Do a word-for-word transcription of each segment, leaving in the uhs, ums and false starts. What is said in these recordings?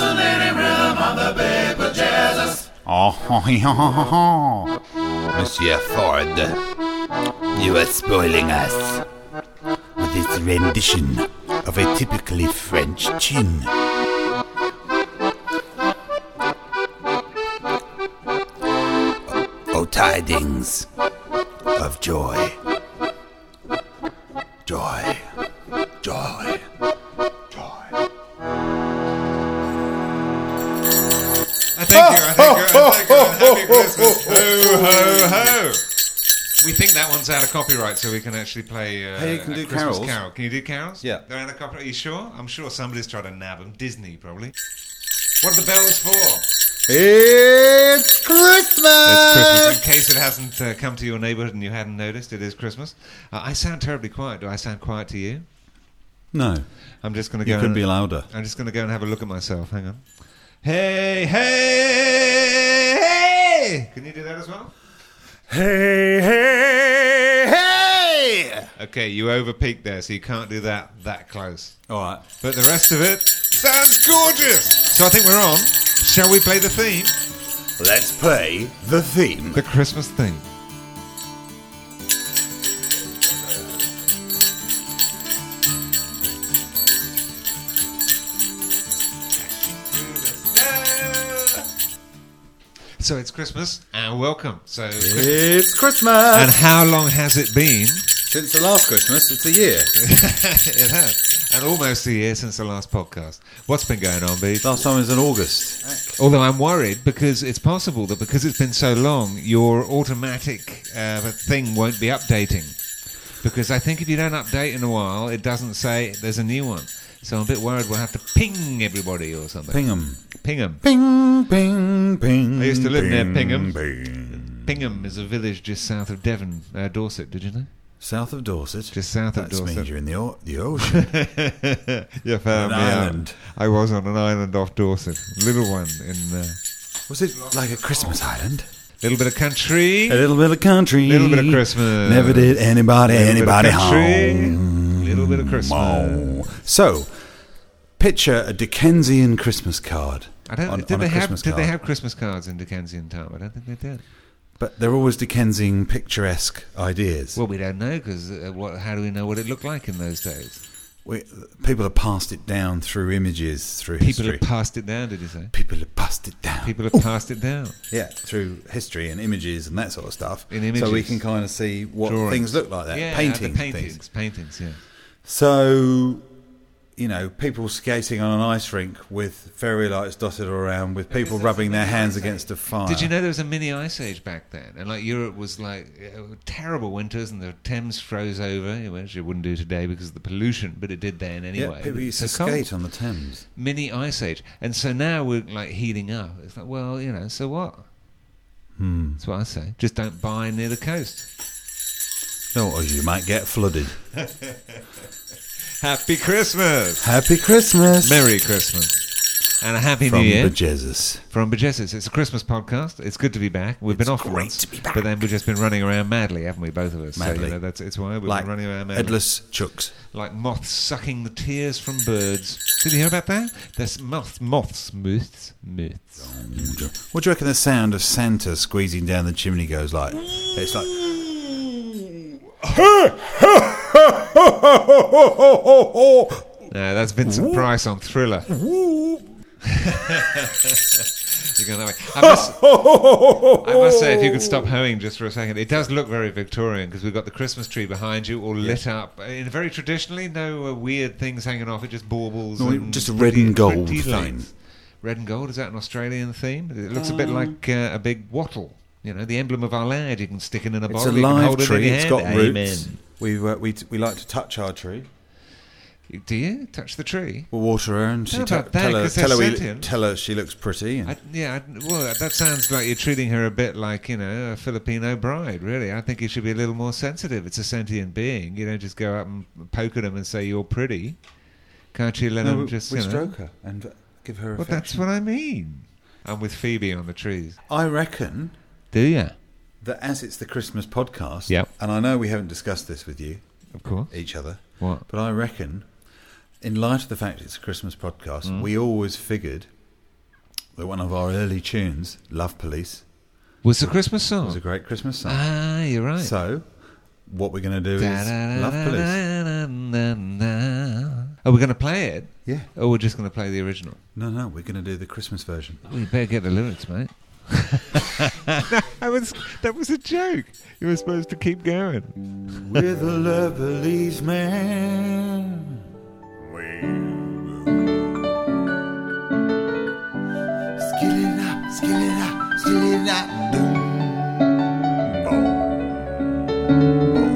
fascinating rhythm of the big Bejesus. Oh, ho, ho, ho, ho. Monsieur Ford, you are spoiling us with this rendition of a typically French chin. Oh, tidings of joy. Joy. Joy. Joy. I thank oh, you, I thank oh, you, I thank you. Oh, Happy oh, Christmas. Oh, oh, ho, ho, ho. We think that one's out of copyright, so we can actually play uh, hey, you can a do Christmas carols. Carol. Can you do carols? Yeah. They're out of copyright. Are you sure? I'm sure somebody's trying to nab them. Disney, probably. What are the bells for? It's Christmas! It's Christmas. In case it hasn't uh, come to your neighbourhood and you hadn't noticed, it is Christmas. Uh, I sound terribly quiet. Do I sound quiet to you? No. I'm just going to go. You could be louder. I'm just going to go and have a look at myself. Hang on. Hey, hey, hey! Can you do that as well? Hey, hey, hey! Okay, you over-peaked there, so you can't do that that close. All right. But the rest of it sounds gorgeous! So I think we're on. Shall we play the theme? Let's play the theme. The Christmas theme. So it's Christmas, and welcome. So It's Christmas. It's Christmas! And how long has it been? Since the last Christmas, it's a year. It has. And almost a year since the last podcast. What's been going on, B? Last time was in August. Okay. Although I'm worried, because it's possible that because it's been so long, your automatic uh, thing won't be updating. Because I think if you don't update in a while, it doesn't say there's a new one. So I'm a bit worried we'll have to ping everybody or something. Ping them. Pingham. Ping, ping, ping. I used to live ping, near Pingham. Ping. Pingham is a village just south of Devon, uh, Dorset, did you know? South of Dorset? Just south That's of Dorset. That means you're in the, o- the ocean. You found an me island. Out. I was on an island off Dorset. Little one in... Uh, was it like a Christmas island? Little bit of country. A little bit of country. Little bit of Christmas. Never did anybody, little anybody home. Little bit of Christmas. Oh. So... Picture a Dickensian Christmas card. I don't. On, did on they have? Did they have Christmas cards in Dickensian time? I don't think they did. But they're always Dickensian picturesque ideas. Well, we don't know because uh, how do we know what it looked like in those days? We, people have passed it down through images, through people history. People have passed it down. Did you say? People have passed it down. People have Ooh. passed it down. Yeah, through history and images and that sort of stuff. In images, so we can kind of see what drawings. Things look like. That yeah, paintings, paintings, things. paintings. Yeah. So. You know, people skating on an ice rink with fairy lights dotted around, with people rubbing their hands against a fire. Did you know there was a mini ice age back then? And like Europe was like terrible winters, and the Thames froze over, which it wouldn't do today because of the pollution, but it did then anyway. Yeah, people used to skate on the Thames. Mini ice age, and so now we're like heating up. It's like, well, you know, so what? Hmm. That's what I say. Just don't buy near the coast. No, or you might get flooded. Happy Christmas! Happy Christmas! Merry Christmas! And a Happy New Year. From Bejesus. From Bejesus. It's a Christmas podcast. It's good to be back. We've it's been off great once, to be back. But then we've just been running around madly, haven't we, both of us? Madly. So, you know, that's, it's why we've like been running around madly. Headless chooks. Like moths sucking the tears from birds. Did you hear about that? There's moths, moths, moths, moths. What do you reckon the sound of Santa squeezing down the chimney goes like? It's like... No, that's Vincent Price on Thriller. You're going that way. I must, I must say, if you could stop hoeing just for a second, it does look very Victorian because we've got the Christmas tree behind you, all lit up. In very traditionally, no uh, weird things hanging off. It just baubles. No, and just a red pretty, and gold thing. Red and gold, is that an Australian theme? It looks um, a bit like uh, a big wattle. You know, the emblem of our land. You can stick it in a bottle. It's a live tree. It's got Amen. Roots. We uh, we t- we like to touch our tree. Do you touch the tree? We'll water her and she t- that, tell, her, tell, her we, tell her she looks pretty. And I, yeah, I, well, that, that sounds like you're treating her a bit like, you know, a Filipino bride. Really, I think you should be a little more sensitive. It's a sentient being. You don't just go up and poke at them and say you're pretty. Can't you let no, them just? We you know, stroke her and give her. Well, affection. That's what I mean. I'm with Phoebe on the trees. I reckon. Do you? That as it's the Christmas podcast, yep. And I know we haven't discussed this with you, of course, each other, what? But I reckon, in light of the fact it's a Christmas podcast, mm. we always figured that one of our early tunes, Love Police, was a Christmas song. It was a great Christmas song. Ah, you're right. So what we're going to do is Love Police. Are we going to play it? Yeah. Or we're just going to play the original? No, no, we're going to do the Christmas version. We better get the lyrics, mate. that, was, that was a joke. You were supposed to keep going. We're the Love Police, man. Skilling up, skilling up, skilling up. Boom, boom, Love Police.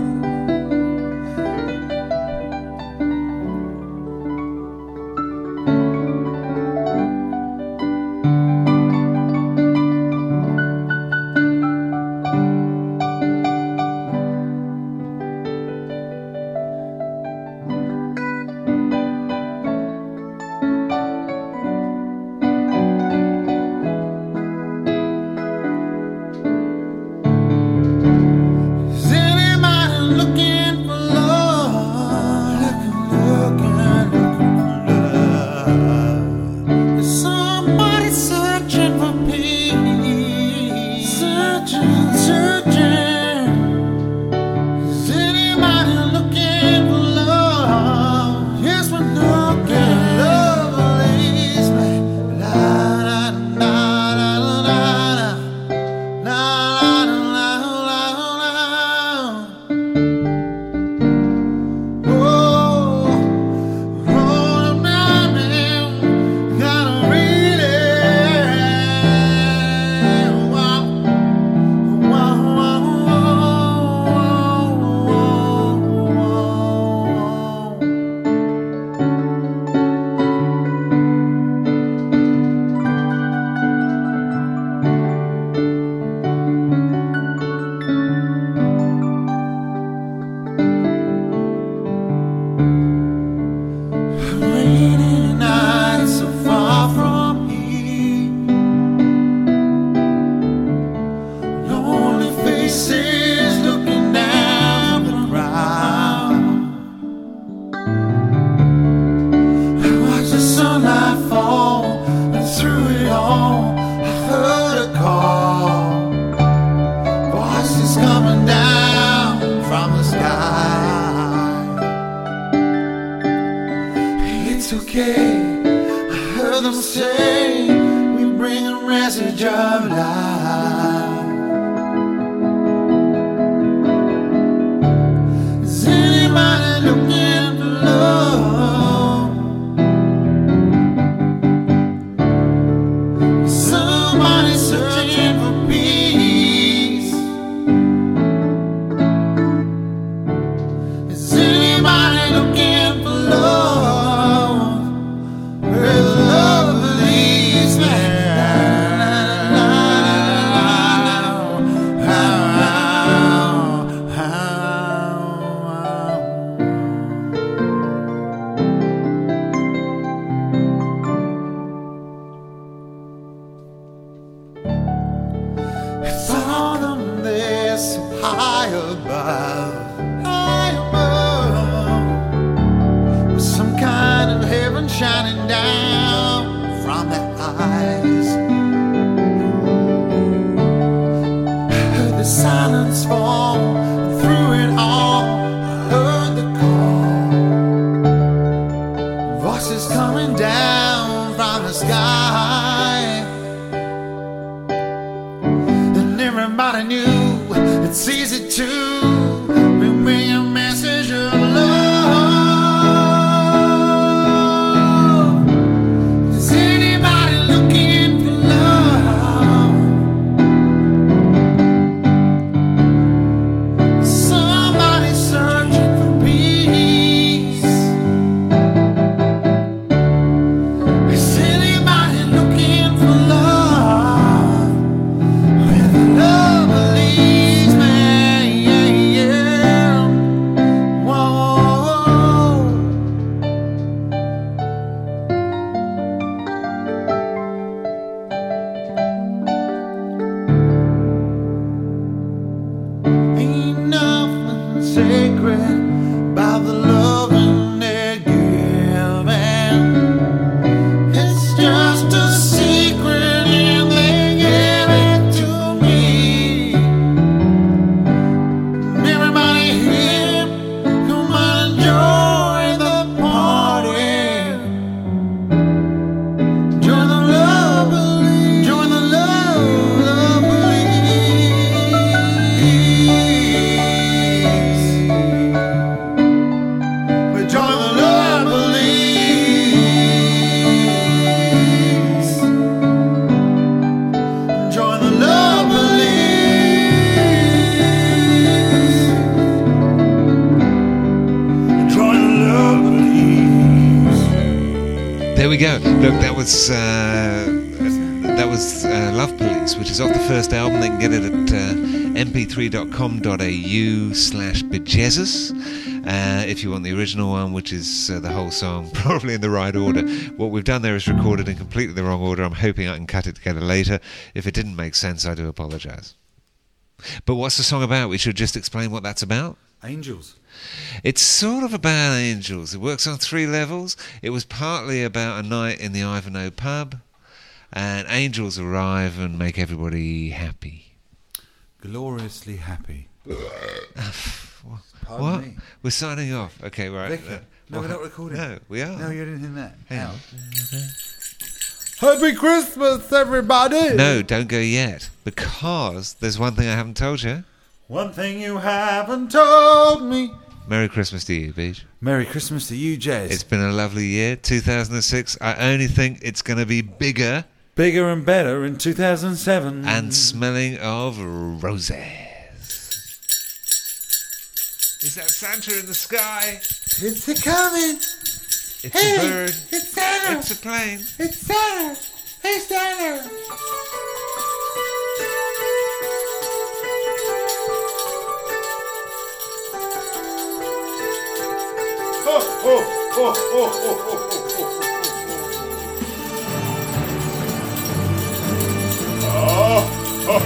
that was uh, that was uh, Love Police, which is off the first album. They can get it at uh, m p three dot com dot a u slash Bejesus uh, if you want the original one, which is uh, the whole song, probably in the right order. What we've done there is recorded in completely the wrong order. I'm hoping I can cut it together later. If it didn't make sense, I do apologise. But what's the song about? We should just explain what that's about. Angels. It's sort of about angels. It works on three levels. It was partly about a night in the Ivanhoe pub, and angels arrive and make everybody happy. Gloriously happy. What? What? We're signing off. Okay, right. Vicky, uh, no, we're not recording. No, we are. No, you're doing that. Out. Happy Christmas, everybody! No, don't go yet, because there's one thing I haven't told you. One thing you haven't told me. Merry Christmas to you, Beej. Merry Christmas to you, Jez. It's been a lovely year, two thousand six. I only think it's going to be bigger. Bigger and better in two thousand seven. And smelling of roses. Is that Santa in the sky? It's a coming. It's hey, a bird. It's Santa. It's a plane. It's Santa. Hey, Santa. Oh, oh, oh, oh, oh, oh, oh, oh, oh.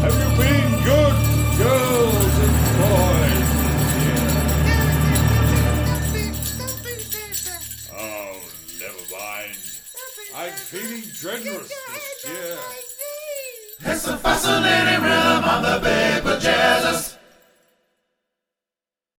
Have you been good, girls and boys? Yeah. Oh, never mind. I'm feeling generous this year. It's a fascinating rhythm on the big Bejesus.